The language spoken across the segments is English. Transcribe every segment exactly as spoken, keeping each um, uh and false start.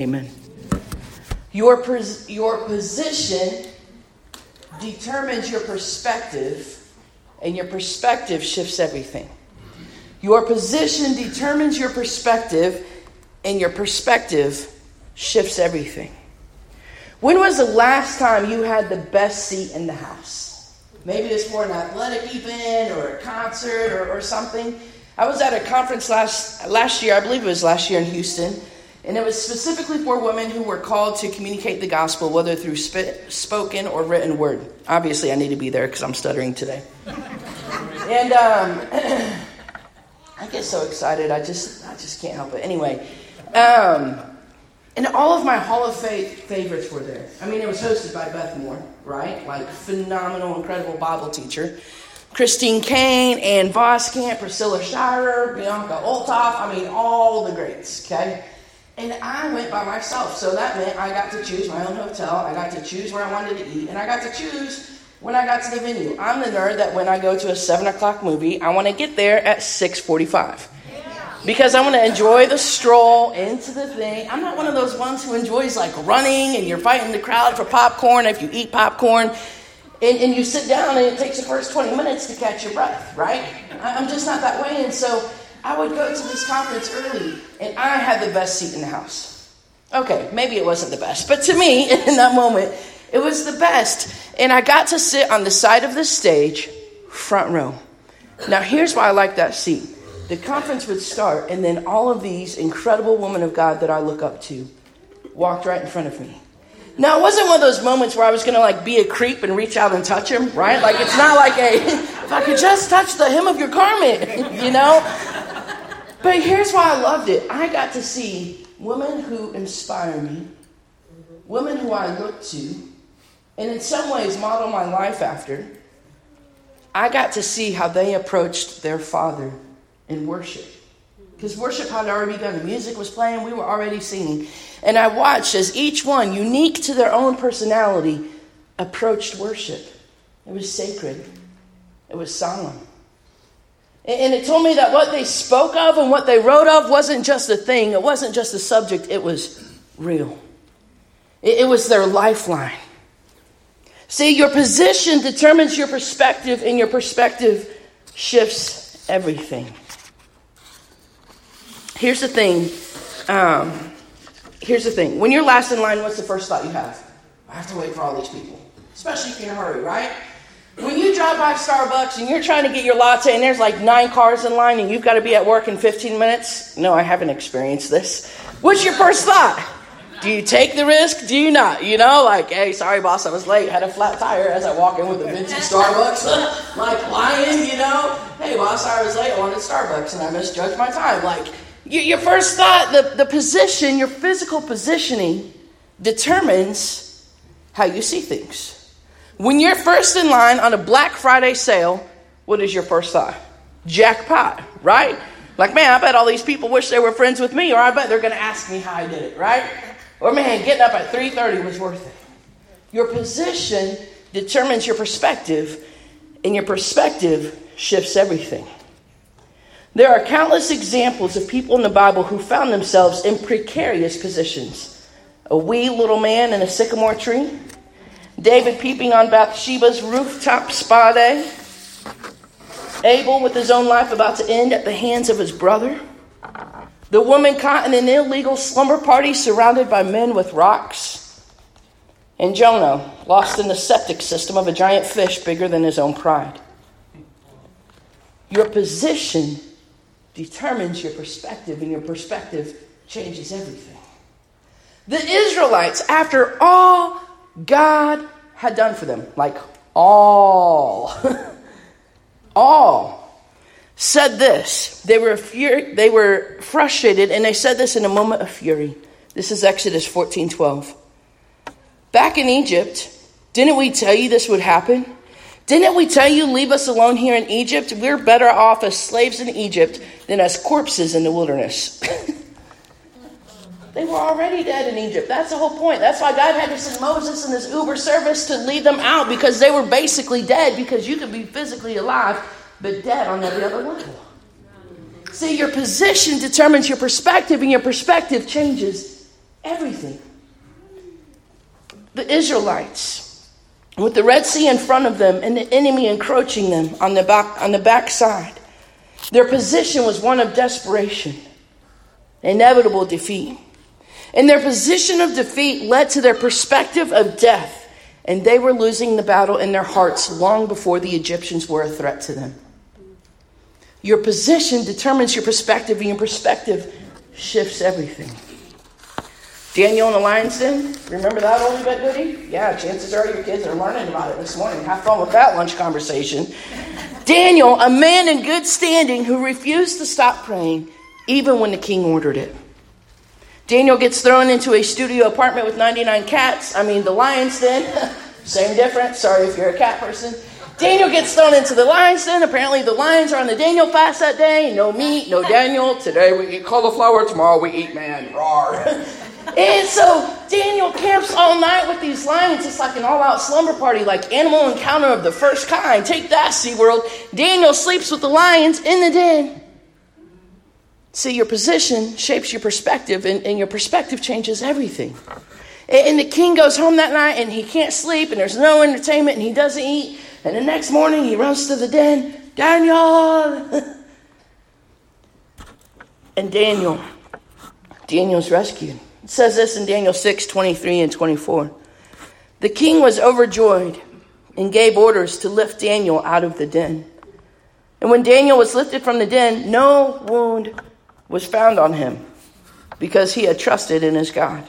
Amen. Your pres- your position determines your perspective, and your perspective shifts everything. Your position determines your perspective, and your perspective shifts everything. When was the last time you had the best seat in the house? Maybe it's for an athletic event or a concert or, or something. I was at a conference last last year, I believe it was last year in Houston. And it was specifically for women who were called to communicate the gospel, whether through sp- spoken or written word. Obviously, I need to be there because I'm stuttering today. And um, I get so excited. I just I just can't help it. Anyway, um, and all of my Hall of Faith favorites were there. I mean, it was hosted by Beth Moore, right? Like, phenomenal, incredible Bible teacher. Christine Kane, Ann Voskamp, Priscilla Shirer, Bianca Oltoff. I mean, all the greats, okay? And I went by myself, so that meant I got to choose my own hotel, I got to choose where I wanted to eat, and I got to choose when I got to the venue. I'm the nerd that when I go to a seven o'clock movie, I want to get there at six forty-five. Yeah. Because I want to enjoy the stroll into the thing. I'm not one of those ones who enjoys, like, running, and you're fighting the crowd for popcorn if you eat popcorn, and, and you sit down, and it takes the first twenty minutes to catch your breath, right? I'm just not that way, and so I would go to this conference early, and I had the best seat in the house. Okay, maybe it wasn't the best, but to me, in that moment, it was the best. And I got to sit on the side of the stage, front row. Now, here's why I like that seat. The conference would start, and then all of these incredible women of God that I look up to walked right in front of me. Now, it wasn't one of those moments where I was going to, like, be a creep and reach out and touch him, right? Like, it's not like a, if I could just touch the hem of your garment, you know? But here's why I loved it. I got to see women who inspire me, women who I look to, and in some ways model my life after. I got to see how they approached their Father in worship. Because worship had already begun. The music was playing. We were already singing. And I watched as each one, unique to their own personality, approached worship. It was sacred. It was solemn. And it told me that what they spoke of and what they wrote of wasn't just a thing. It wasn't just a subject. It was real. It was their lifeline. See, your position determines your perspective, and your perspective shifts everything. Here's the thing. Um, here's the thing. When you're last in line, what's the first thought you have? I have to wait for all these people. Especially if you're in a hurry, right? When you drive by Starbucks and you're trying to get your latte and there's like nine cars in line and you've got to be at work in fifteen minutes. No, I haven't experienced this. What's your first thought? Do you take the risk? Do you not? You know, like, hey, sorry, boss, I was late. Had a flat tire as I walk in with a venti Starbucks. Like, lying, you know. Hey, boss, sorry I was late. I wanted Starbucks and I misjudged my time. Like, your first thought, the, the position, your physical positioning determines how you see things. When you're first in line on a Black Friday sale, what is your first thought? Jackpot, right? Like, man, I bet all these people wish they were friends with me, or I bet they're going to ask me how I did it, right? Or, man, getting up at three thirty was worth it. Your position determines your perspective, and your perspective shifts everything. There are countless examples of people in the Bible who found themselves in precarious positions. A wee little man in a sycamore tree. David peeping on Bathsheba's rooftop spa day. Abel with his own life about to end at the hands of his brother. The woman caught in an illegal slumber party surrounded by men with rocks. And Jonah lost in the septic system of a giant fish bigger than his own pride. Your position determines your perspective, and your perspective changes everything. The Israelites, after all God had done for them, like all, all, said this. They were fur- they were frustrated, and they said this in a moment of fury. This is Exodus fourteen twelve. Back in Egypt, didn't we tell you this would happen? Didn't we tell you, leave us alone here in Egypt? We're better off as slaves in Egypt than as corpses in the wilderness. They were already dead in Egypt. That's the whole point. That's why God had to send Moses and his uber service to lead them out, because they were basically dead, because you could be physically alive, but dead on every other level. See, your position determines your perspective, and your perspective changes Everything. The Israelites, with the Red Sea in front of them and the enemy encroaching them on the back, on the backside. Their position was one of desperation, inevitable defeat. And their position of defeat led to their perspective of death. And they were losing the battle in their hearts long before the Egyptians were a threat to them. Your position determines your perspective, and your perspective shifts everything. Daniel in the lion's den, remember that oldie but goodie? Yeah, chances are your kids are learning about it this morning. Have fun with that lunch conversation. Daniel, a man in good standing who refused to stop praying, even when the king ordered it. Daniel gets thrown into a studio apartment with ninety-nine cats. I mean, the lion's den. Same difference. Sorry if you're a cat person. Daniel gets thrown into the lion's den. Apparently, the lions are on the Daniel fast that day. No meat, no Daniel. Today we eat cauliflower. Tomorrow we eat man. Roar. And so Daniel camps all night with these lions. It's like an all-out slumber party, like animal encounter of the first kind. Take that, SeaWorld. Daniel sleeps with the lions in the den. See, your position shapes your perspective, and, and your perspective changes everything. And, and the king goes home that night, and he can't sleep, and there's no entertainment, and he doesn't eat. And the next morning, he runs to the den. Daniel! And Daniel, Daniel's rescued. It says this in Daniel six, twenty-three and twenty-four. The king was overjoyed and gave orders to lift Daniel out of the den. And when Daniel was lifted from the den, no wound was found on him, because he had trusted in his God.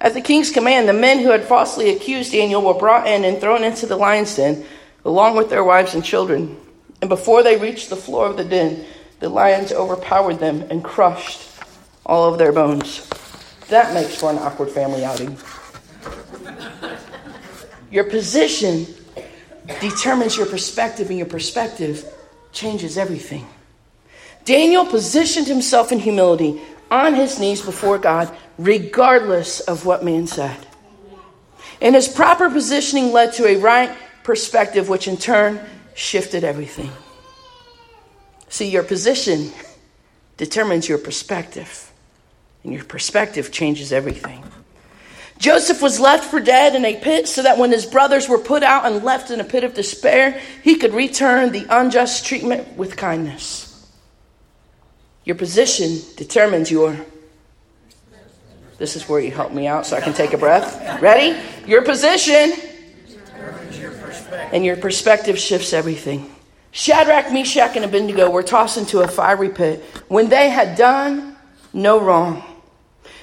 At the king's command, the men who had falsely accused Daniel were brought in and thrown into the lion's den, along with their wives and children. And before they reached the floor of the den, the lions overpowered them and crushed all of their bones. That makes for an awkward family outing. Your position determines your perspective, and your perspective changes everything. Daniel positioned himself in humility on his knees before God, regardless of what man said. And his proper positioning led to a right perspective, which in turn shifted everything. See, your position determines your perspective, and your perspective changes everything. Joseph was left for dead in a pit, so that when his brothers were put out and left in a pit of despair, he could return the unjust treatment with kindness. Your position determines your... This is where you help me out so I can take a breath. Ready? Your position determines your perspective. And your perspective shifts everything. Shadrach, Meshach, and Abednego were tossed into a fiery pit when they had done no wrong.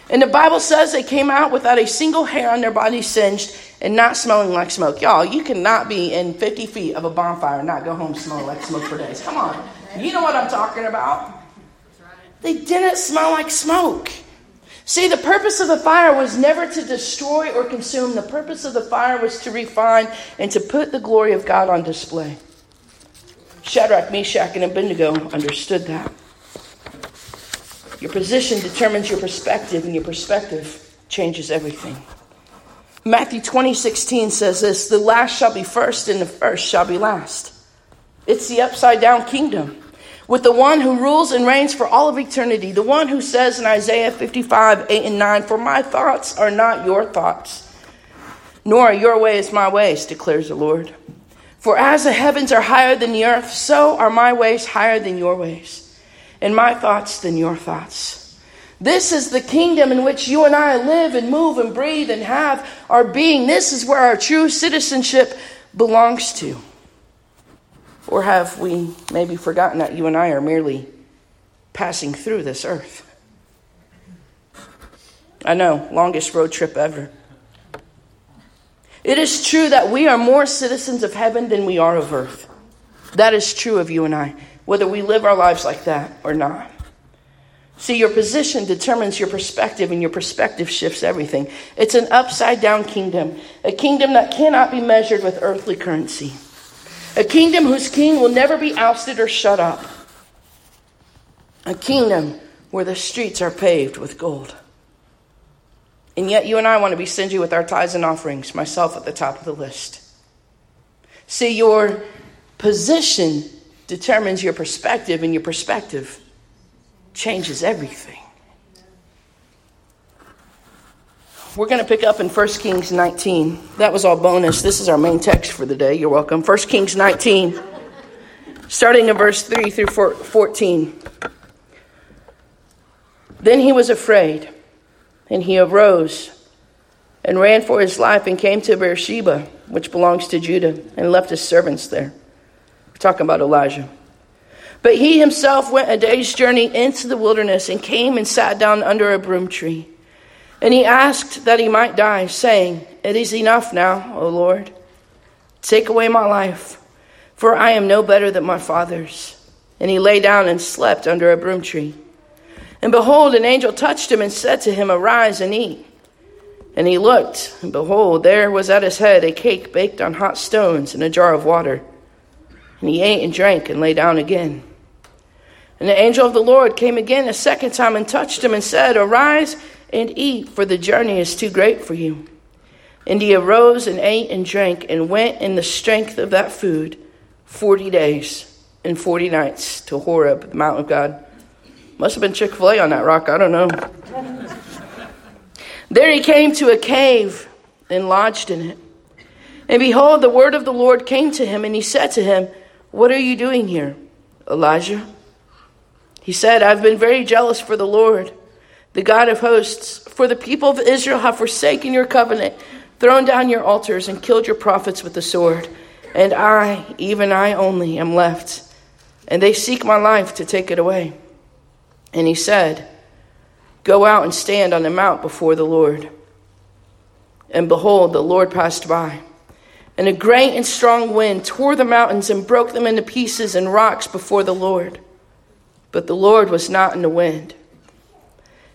And the Bible says they came out without a single hair on their body singed and not smelling like smoke. Y'all, you cannot be in fifty feet of a bonfire and not go home smelling like smoke for days. Come on. You know what I'm talking about. They didn't smell like smoke. See, the purpose of the fire was never to destroy or consume. The purpose of the fire was to refine and to put the glory of God on display. Shadrach, Meshach, and Abednego understood that. Your position determines your perspective, and your perspective changes everything. Matthew twenty sixteen says this, the last shall be first, and the first shall be last. It's the upside-down kingdom, with the one who rules and reigns for all of eternity, the one who says in Isaiah fifty-five, eight and nine, for my thoughts are not your thoughts, nor are your ways my ways, declares the Lord. For as the heavens are higher than the earth, so are my ways higher than your ways, and my thoughts than your thoughts. This is the kingdom in which you and I live and move and breathe and have our being. This is where our true citizenship belongs to. Or have we maybe forgotten that you and I are merely passing through this earth? I know, longest road trip ever. It is true that we are more citizens of heaven than we are of earth. That is true of you and I, whether we live our lives like that or not. See, your position determines your perspective, and your perspective shifts everything. It's an upside-down kingdom, a kingdom that cannot be measured with earthly currency. A kingdom whose king will never be ousted or shut up. A kingdom where the streets are paved with gold. And yet you and I want to be stingy with our tithes and offerings, myself at the top of the list. See, your position determines your perspective, and your perspective changes everything. off. We're going to pick up in First Kings nineteen. That was all bonus. This is our main text for the day. You're welcome. First Kings nineteen, starting in verse three through fourteen. Then he was afraid, and he arose and ran for his life and came to Beersheba, which belongs to Judah, and left his servants there. We're talking about Elijah. But he himself went a day's journey into the wilderness and came and sat down under a broom tree. And he asked that he might die, saying, "It is enough now, O Lord. Take away my life, for I am no better than my father's." And he lay down and slept under a broom tree. And behold, an angel touched him and said to him, "Arise and eat." And he looked, and behold, there was at his head a cake baked on hot stones and a jar of water. And he ate and drank and lay down again. And the angel of the Lord came again a second time and touched him and said, "Arise and eat, for the journey is too great for you." And he arose and ate and drank and went in the strength of that food forty days and forty nights to Horeb, the mountain of God. Must have been Chick-fil-A on that rock, I don't know. There he came to a cave and lodged in it. And behold, the word of the Lord came to him, and he said to him, "What are you doing here, Elijah?" He said, "I've been very jealous for the Lord, the God of hosts, for the people of Israel have forsaken your covenant, thrown down your altars, and killed your prophets with the sword. And I, even I only, am left, and they seek my life to take it away." And he said, "Go out and stand on the mount before the Lord." And behold, the Lord passed by, and a great and strong wind tore the mountains and broke them into pieces and rocks before the Lord. But the Lord was not in the wind.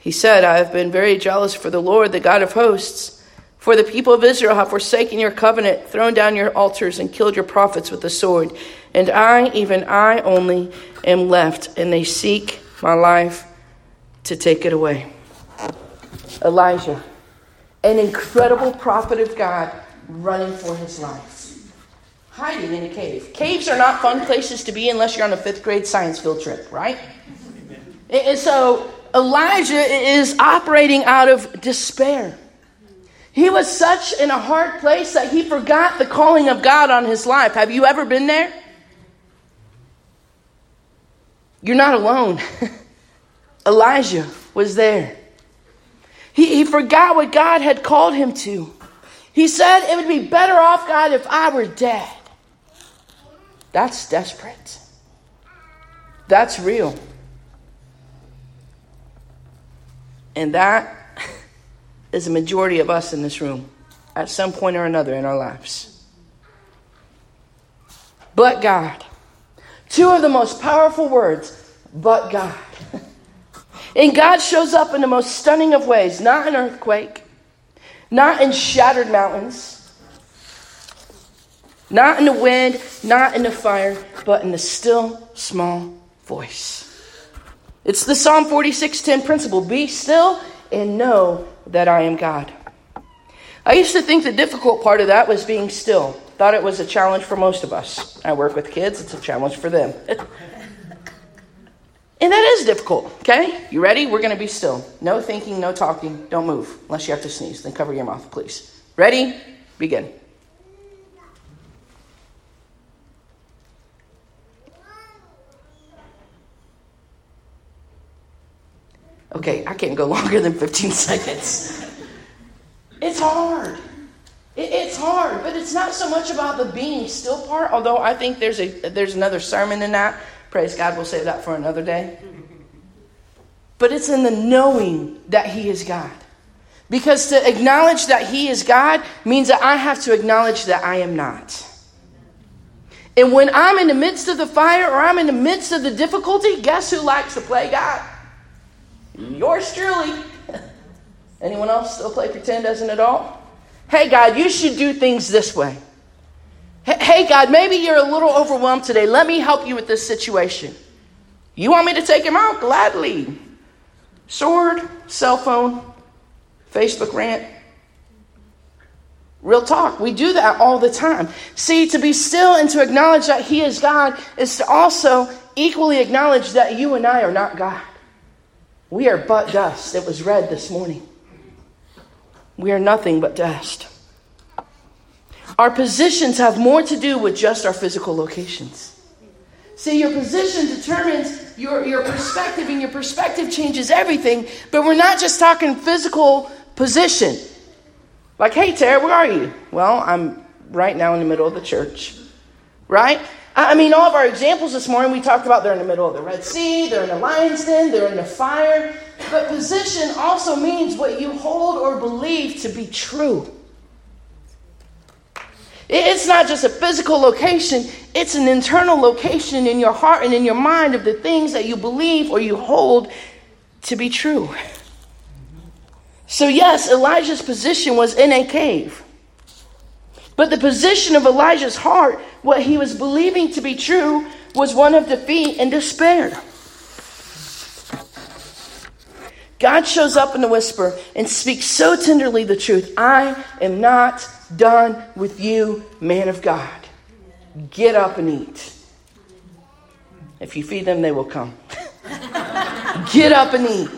He said, "I have been very jealous for the Lord, the God of hosts, for the people of Israel have forsaken your covenant, thrown down your altars, and killed your prophets with the sword. And I, even I only, am left, and they seek my life to take it away." Elijah, an incredible prophet of God, running for his life, hiding in a cave. Caves are not fun places to be unless you're on a fifth grade science field trip, right? And so Elijah is operating out of despair. He was such in a hard place that he forgot the calling of God on his life. Have you ever been there? You're not alone. Elijah was there. He, he forgot what God had called him to. He said, "It would be better off, God, if I were dead." That's desperate. That's real. And that is a majority of us in this room at some point or another in our lives. But God. Two of the most powerful words, but God. And God shows up in the most stunning of ways. Not an earthquake. Not in shattered mountains. Not in the wind. Not in the fire. But in the still, small voice. It's the Psalm forty-six ten principle. Be still and know that I am God. I used to think the difficult part of that was being still. Thought it was a challenge for most of us. I work with kids. It's a challenge for them. And that is difficult, okay? You ready? We're going to be still. No thinking, no talking. Don't move unless you have to sneeze. Then cover your mouth, please. Ready? Begin. Okay, I can't go longer than fifteen seconds. It's hard. It, it's hard, but it's not so much about the being still part, although I think there's a there's another sermon in that. Praise God, we'll save that for another day. But it's in the knowing that he is God. Because to acknowledge that he is God means that I have to acknowledge that I am not. And when I'm in the midst of the fire or I'm in the midst of the difficulty, guess who likes to play God? Yours truly. Anyone else still play pretend as an adult? Hey, God, you should do things this way. Hey, God, maybe you're a little overwhelmed today. Let me help you with this situation. You want me to take him out? Gladly. Sword, cell phone, Facebook rant. Real talk. We do that all the time. See, to be still and to acknowledge that he is God is to also equally acknowledge that you and I are not God. We are but dust. It was read this morning. We are nothing but dust. Our positions have more to do with just our physical locations. See, your position determines your, your perspective, and your perspective changes everything. But we're not just talking physical position. Like, hey, Tara, where are you? Well, I'm right now in the middle of the church, right? I mean, all of our examples this morning, we talked about they're in the middle of the Red Sea, they're in the lion's den, they're in the fire. But position also means what you hold or believe to be true. It's not just a physical location. It's an internal location in your heart and in your mind of the things that you believe or you hold to be true. So yes, Elijah's position was in a cave. But the position of Elijah's heart, what he was believing to be true, was one of defeat and despair. God shows up in a whisper and speaks so tenderly the truth. I am not done with you, man of God. Get up and eat. If you feed them, they will come. Get up and eat.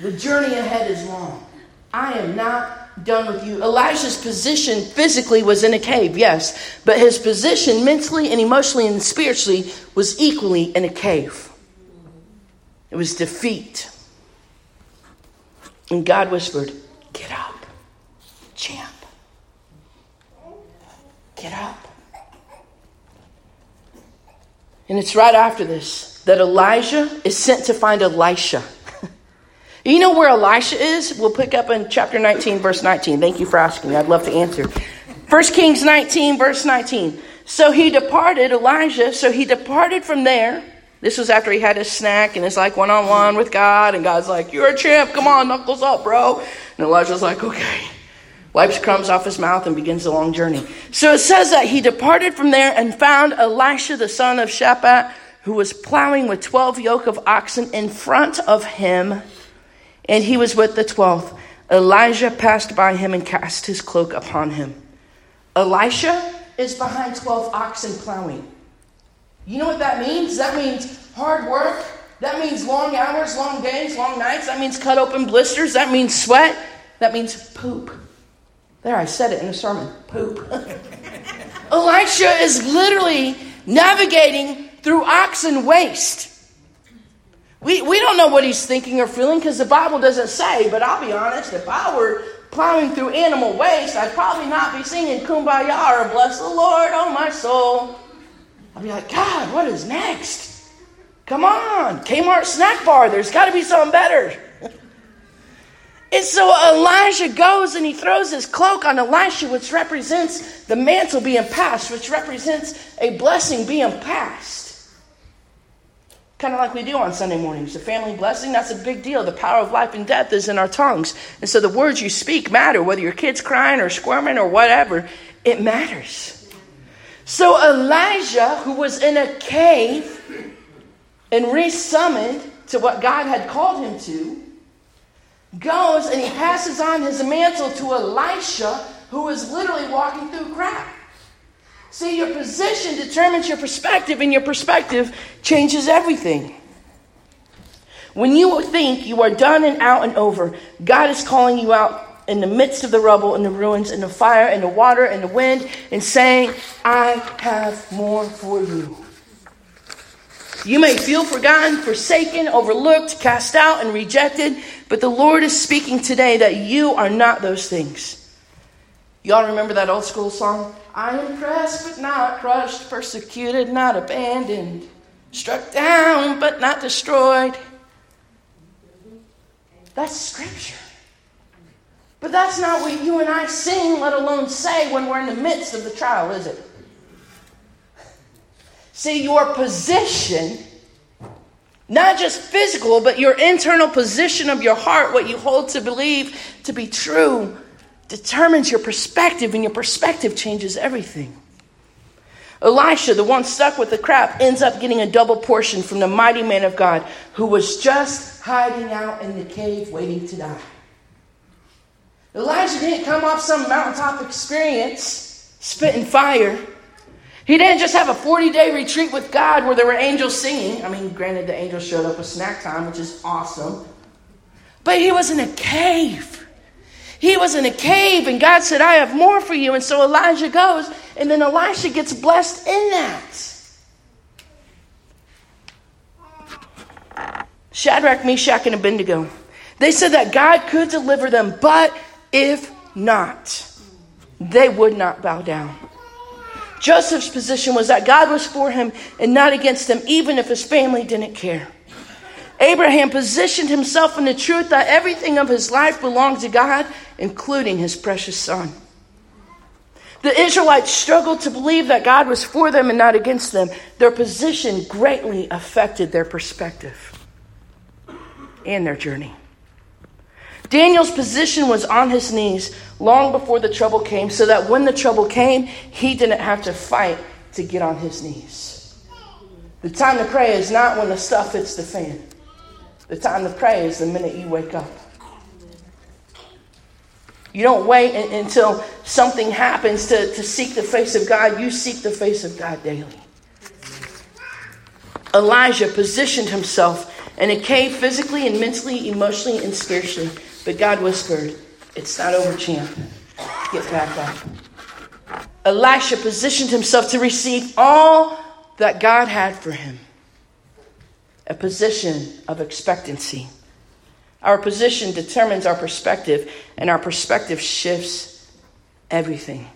The journey ahead is long. I am not done with you. Elijah's position physically was in a cave, yes. But his position mentally and emotionally and spiritually was equally in a cave. It was defeat. And God whispered, get up, champ. Get up. And it's right after this that Elijah is sent to find Elisha. You know where Elisha is? We'll pick up in chapter nineteen, verse nineteen. Thank you for asking me. I'd love to answer. First Kings nineteen, verse nineteen. So he departed, Elijah, so he departed from there. This was after he had his snack and it's like one-on-one with God. And God's like, you're a champ. Come on, knuckles up, bro. And Elijah's like, okay. Wipes crumbs off his mouth and begins the long journey. So it says that he departed from there and found Elisha, the son of Shaphat, who was plowing with twelve yoke of oxen in front of him. And he was with the twelfth. Elijah passed by him and cast his cloak upon him. Elisha is behind twelve oxen plowing. You know what that means? That means hard work. That means long hours, long days, long nights. That means cut open blisters. That means sweat. That means poop. There, I said it in a sermon. Poop. Elisha is literally navigating through oxen waste. We, we don't know what he's thinking or feeling because the Bible doesn't say. But I'll be honest, if I were plowing through animal waste, I'd probably not be singing Kumbaya or Bless the Lord, oh my soul. I'd be like, God, what is next? Come on, Kmart snack bar. There's got to be something better. And so Elijah goes and he throws his cloak on Elisha, which represents the mantle being passed, which represents a blessing being passed. Kind of like we do on Sunday mornings. The family blessing, that's a big deal. The power of life and death is in our tongues. And so the words you speak matter, whether your kid's crying or squirming or whatever. It matters. So Elijah, who was in a cave and re-summoned to what God had called him to, goes and he passes on his mantle to Elisha, who is literally walking through crap. See, your position determines your perspective, and your perspective changes everything. When you think you are done and out and over, God is calling you out in the midst of the rubble and the ruins and the fire and the water and the wind and saying, I have more for you. You may feel forgotten, forsaken, overlooked, cast out and rejected, but the Lord is speaking today that you are not those things. Y'all remember that old school song? I am pressed but not crushed, persecuted, not abandoned, struck down but not destroyed. That's scripture. But that's not what you and I sing, let alone say, when we're in the midst of the trial, is it? See, your position, not just physical, but your internal position of your heart, what you hold to believe to be true, determines your perspective, and your perspective changes everything. Elisha, the one stuck with the crowd, ends up getting a double portion from the mighty man of God who was just hiding out in the cave waiting to die. Elijah didn't come off some mountaintop experience spitting fire. He didn't just have a forty-day retreat with God where there were angels singing. I mean, granted, the angels showed up with snack time, which is awesome. But he was in a cave. He was in a cave, and God said, I have more for you. And so Elijah goes, and then Elisha gets blessed in that. Shadrach, Meshach, and Abednego. They said that God could deliver them, but if not, they would not bow down. Joseph's position was that God was for him and not against him, even if his family didn't care. Abraham positioned himself in the truth that everything of his life belonged to God, including his precious son. The Israelites struggled to believe that God was for them and not against them. Their position greatly affected their perspective and their journey. Daniel's position was on his knees long before the trouble came, so that when the trouble came, he didn't have to fight to get on his knees. The time to pray is not when the stuff hits the fan. The time to pray is the minute you wake up. You don't wait until something happens to, to seek the face of God. You seek the face of God daily. Elijah positioned himself in a cave physically and mentally, emotionally, and spiritually. But God whispered, it's not over, champ. Get back up. Elisha positioned himself to receive all that God had for him. A position of expectancy. Our position determines our perspective, and our perspective shifts everything.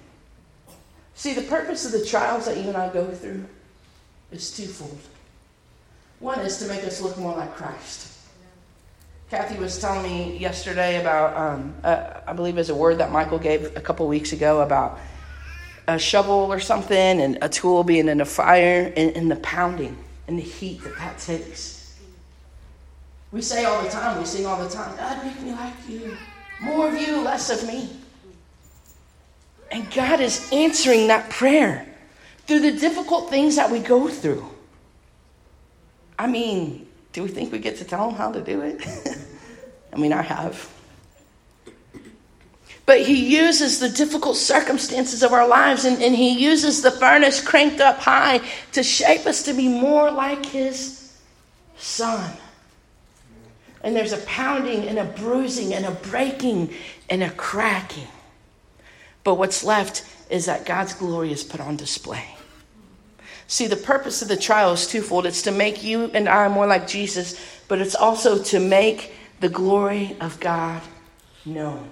See, the purpose of the trials that you and I go through is twofold. One is to make us look more like Christ. Kathy was telling me yesterday about, um, uh, I believe it was a word that Michael gave a couple weeks ago about a shovel or something and a tool being in the fire and, and the pounding. And the heat that that takes. We say all the time, we sing all the time, God, make me like you. More of you, less of me. And God is answering that prayer through the difficult things that we go through. I mean, do we think we get to tell him how to do it? I mean, I have. But he uses the difficult circumstances of our lives, and, and he uses the furnace cranked up high to shape us to be more like his son. And there's a pounding and a bruising and a breaking and a cracking. But what's left is that God's glory is put on display. See, the purpose of the trial is twofold. It's to make you and I more like Jesus, but it's also to make the glory of God known.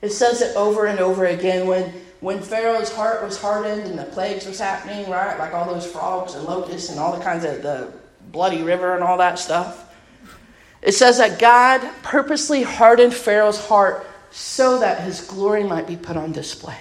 It says it over and over again. When, when Pharaoh's heart was hardened and the plagues was happening, right? Like all those frogs and locusts and all the kinds of the bloody river and all that stuff. It says that God purposely hardened Pharaoh's heart so that his glory might be put on display.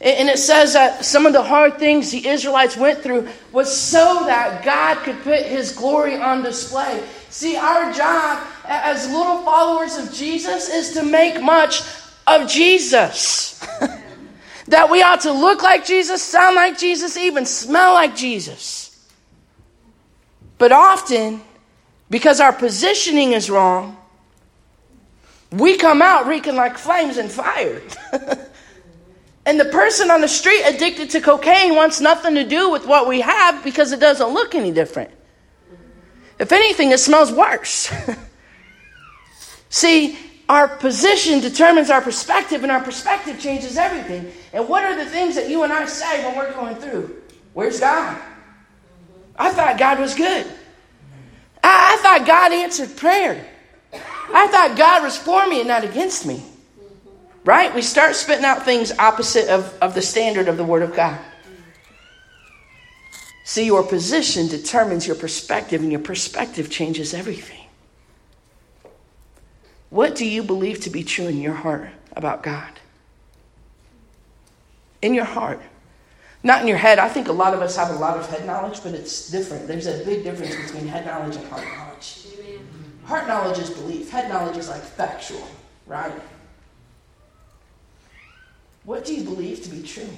And it says that some of the hard things the Israelites went through was so that God could put his glory on display. See, our job as little followers of Jesus is to make much of Jesus. That we ought to look like Jesus, sound like Jesus, even smell like Jesus. But often, because our positioning is wrong, we come out reeking like flames and fire. And the person on the street addicted to cocaine wants nothing to do with what we have because it doesn't look any different. If anything, it smells worse. See, our position determines our perspective, and our perspective changes everything. And what are the things that you and I say when we're going through? Where's God? I thought God was good. I, I thought God answered prayer. I thought God was for me and not against me. Right? We start spitting out things opposite of, of the standard of the Word of God. See, your position determines your perspective, and your perspective changes everything. What do you believe to be true in your heart about God? In your heart. Not in your head. I think a lot of us have a lot of head knowledge, but it's different. There's a big difference between head knowledge and heart knowledge. Heart knowledge is belief. Head knowledge is like factual. right? What do you believe to be true?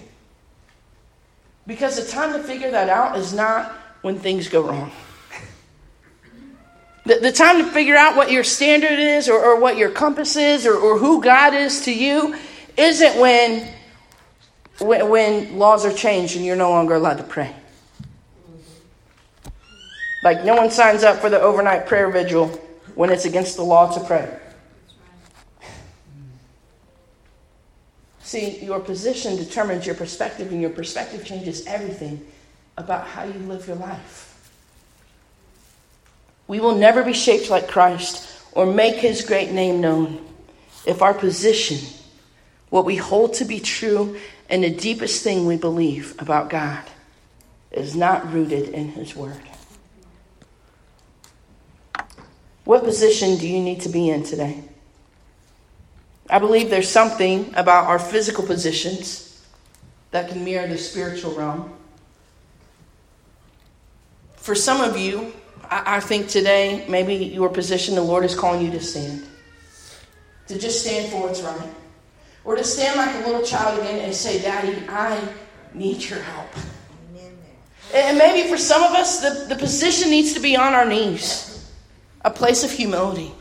Because the time to figure that out is not when things go wrong. The, the time to figure out what your standard is or, or what your compass is or, or who God is to you isn't when, when, when laws are changed and you're no longer allowed to pray. Like, no one signs up for the overnight prayer vigil when it's against the law to pray. See, your position determines your perspective, and your perspective changes everything about how you live your life. We will never be shaped like Christ or make his great name known if our position, what we hold to be true, and the deepest thing we believe about God is not rooted in his word. What position do you need to be in today? I believe there's something about our physical positions that can mirror the spiritual realm. For some of you, I, I think today, maybe your position, the Lord is calling you to stand. To just stand for what's right. Or to stand like a little child again and say, Daddy, I need your help. And maybe for some of us, the, the position needs to be on our knees. A place of humility.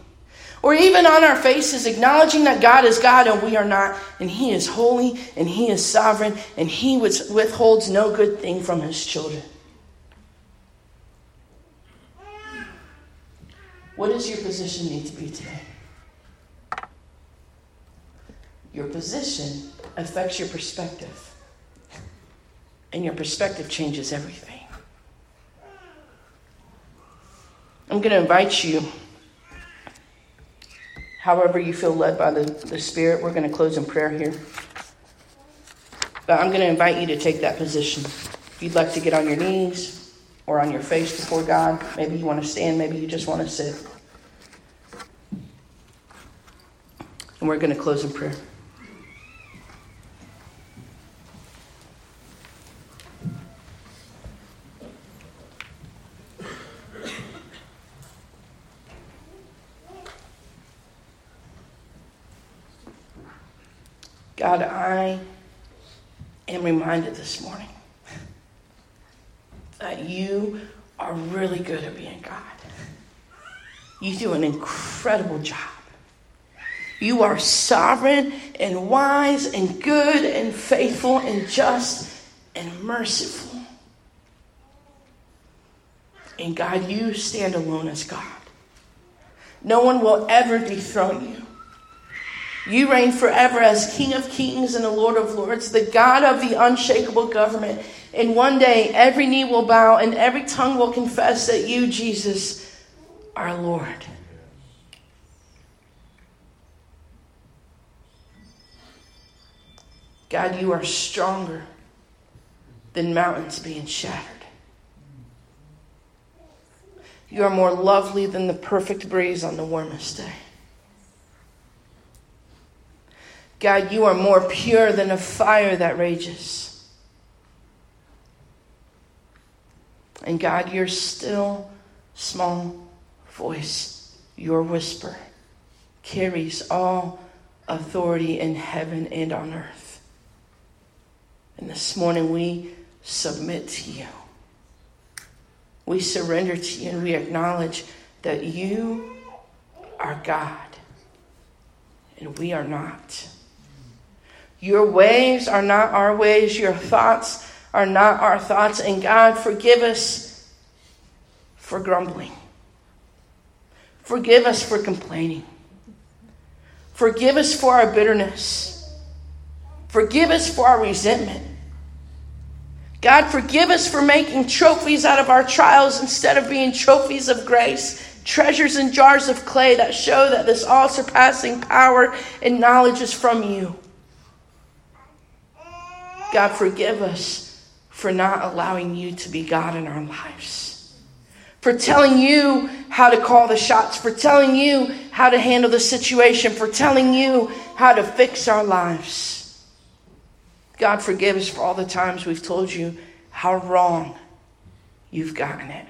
Or even on our faces, acknowledging that God is God and we are not. And he is holy and he is sovereign. And he withholds no good thing from his children. What does your position need to be today? Your position affects your perspective. And your perspective changes everything. I'm going to invite you, however you feel led by the, the Spirit, we're going to close in prayer here. But I'm going to invite you to take that position. If you'd like to get on your knees or on your face before God, maybe you want to stand, maybe you just want to sit. And we're going to close in prayer. God, I am reminded this morning that you are really good at being God. You do an incredible job. You are sovereign and wise and good and faithful and just and merciful. And God, you stand alone as God. No one will ever dethrone you. You reign forever as King of Kings and the Lord of Lords, the God of the unshakable government. And one day, every knee will bow and every tongue will confess that you, Jesus, are Lord. God, you are stronger than mountains being shattered. You are more lovely than the perfect breeze on the warmest day. God, you are more pure than a fire that rages. And God, your still, small voice, your whisper, carries all authority in heaven and on earth. And this morning we submit to you. We surrender to you and we acknowledge that you are God and we are not. Your ways are not our ways. Your thoughts are not our thoughts. And God, forgive us for grumbling. Forgive us for complaining. Forgive us for our bitterness. Forgive us for our resentment. God, forgive us for making trophies out of our trials instead of being trophies of grace, treasures in jars of clay that show that this all-surpassing power and knowledge is from you. God, forgive us for not allowing you to be God in our lives, for telling you how to call the shots, for telling you how to handle the situation, for telling you how to fix our lives. God, forgive us for all the times we've told you how wrong you've gotten it.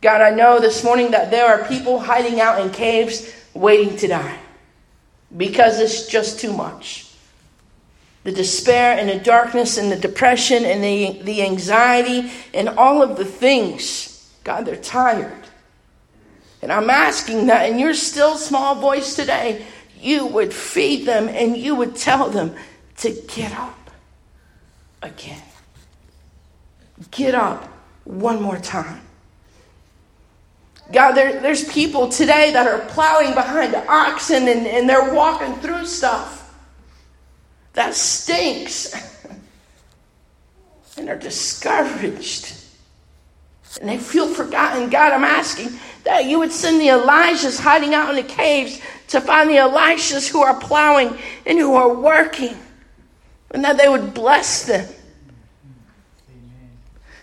God, I know this morning that there are people hiding out in caves waiting to die. because it's just too much. The despair and the darkness and the depression and the, the anxiety and all of the things. God, they're tired. And I'm asking that in your still small voice today, you would feed them and you would tell them to get up again. Get up one more time. God, there, there's people today that are plowing behind oxen and, and they're walking through stuff that stinks. And they're discouraged. And they feel forgotten. God, I'm asking that you would send the Elishas hiding out in the caves to find the Elishas who are plowing and who are working. And that they would bless them. Amen.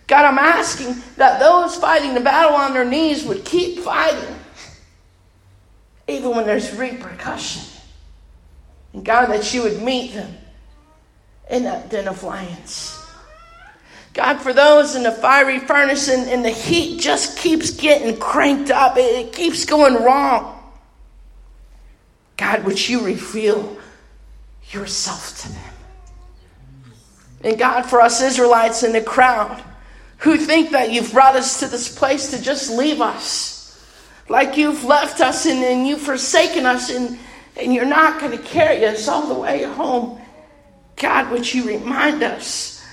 God, I'm asking that those fighting the battle on their knees would keep fighting. Even when there's repercussion. And God, that you would meet them in that den of lions. God, for those in the fiery furnace and, and the heat just keeps getting cranked up. It, it keeps going wrong. God, would you reveal yourself to them? And God, for us Israelites in the crowd who think that you've brought us to this place to just leave us. Like you've left us and, and you've forsaken us and, and you're not going to carry us all the way home. God, would you remind us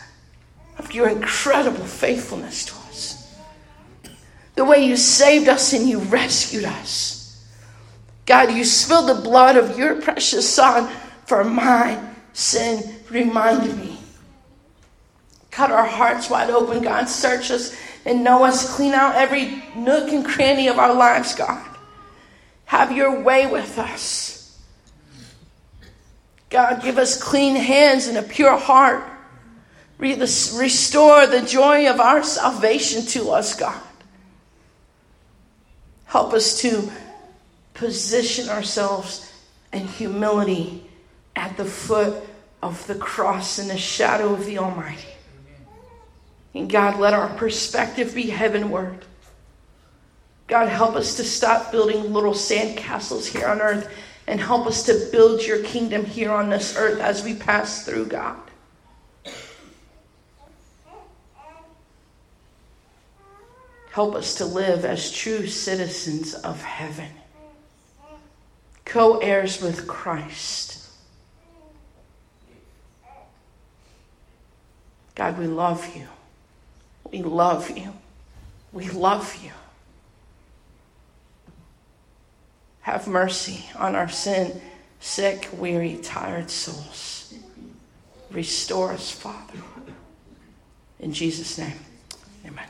of your incredible faithfulness to us. The way you saved us and you rescued us. God, you spilled the blood of your precious Son for my sin. Remind me. Cut our hearts wide open, God. Search us and know us. Clean out every nook and cranny of our lives, God. Have your way with us. God, give us clean hands and a pure heart. Restore the joy of our salvation to us, God. Help us to position ourselves in humility at the foot of the cross in the shadow of the Almighty. And God, let our perspective be heavenward. God, help us to stop building little sandcastles here on earth and help us to build your kingdom here on this earth as we pass through, God. Help us to live as true citizens of heaven, co-heirs with Christ. God, we love you. We love you. We love you. Have mercy on our sin, sick, weary, tired souls. Restore us, Father. In Jesus' name, amen.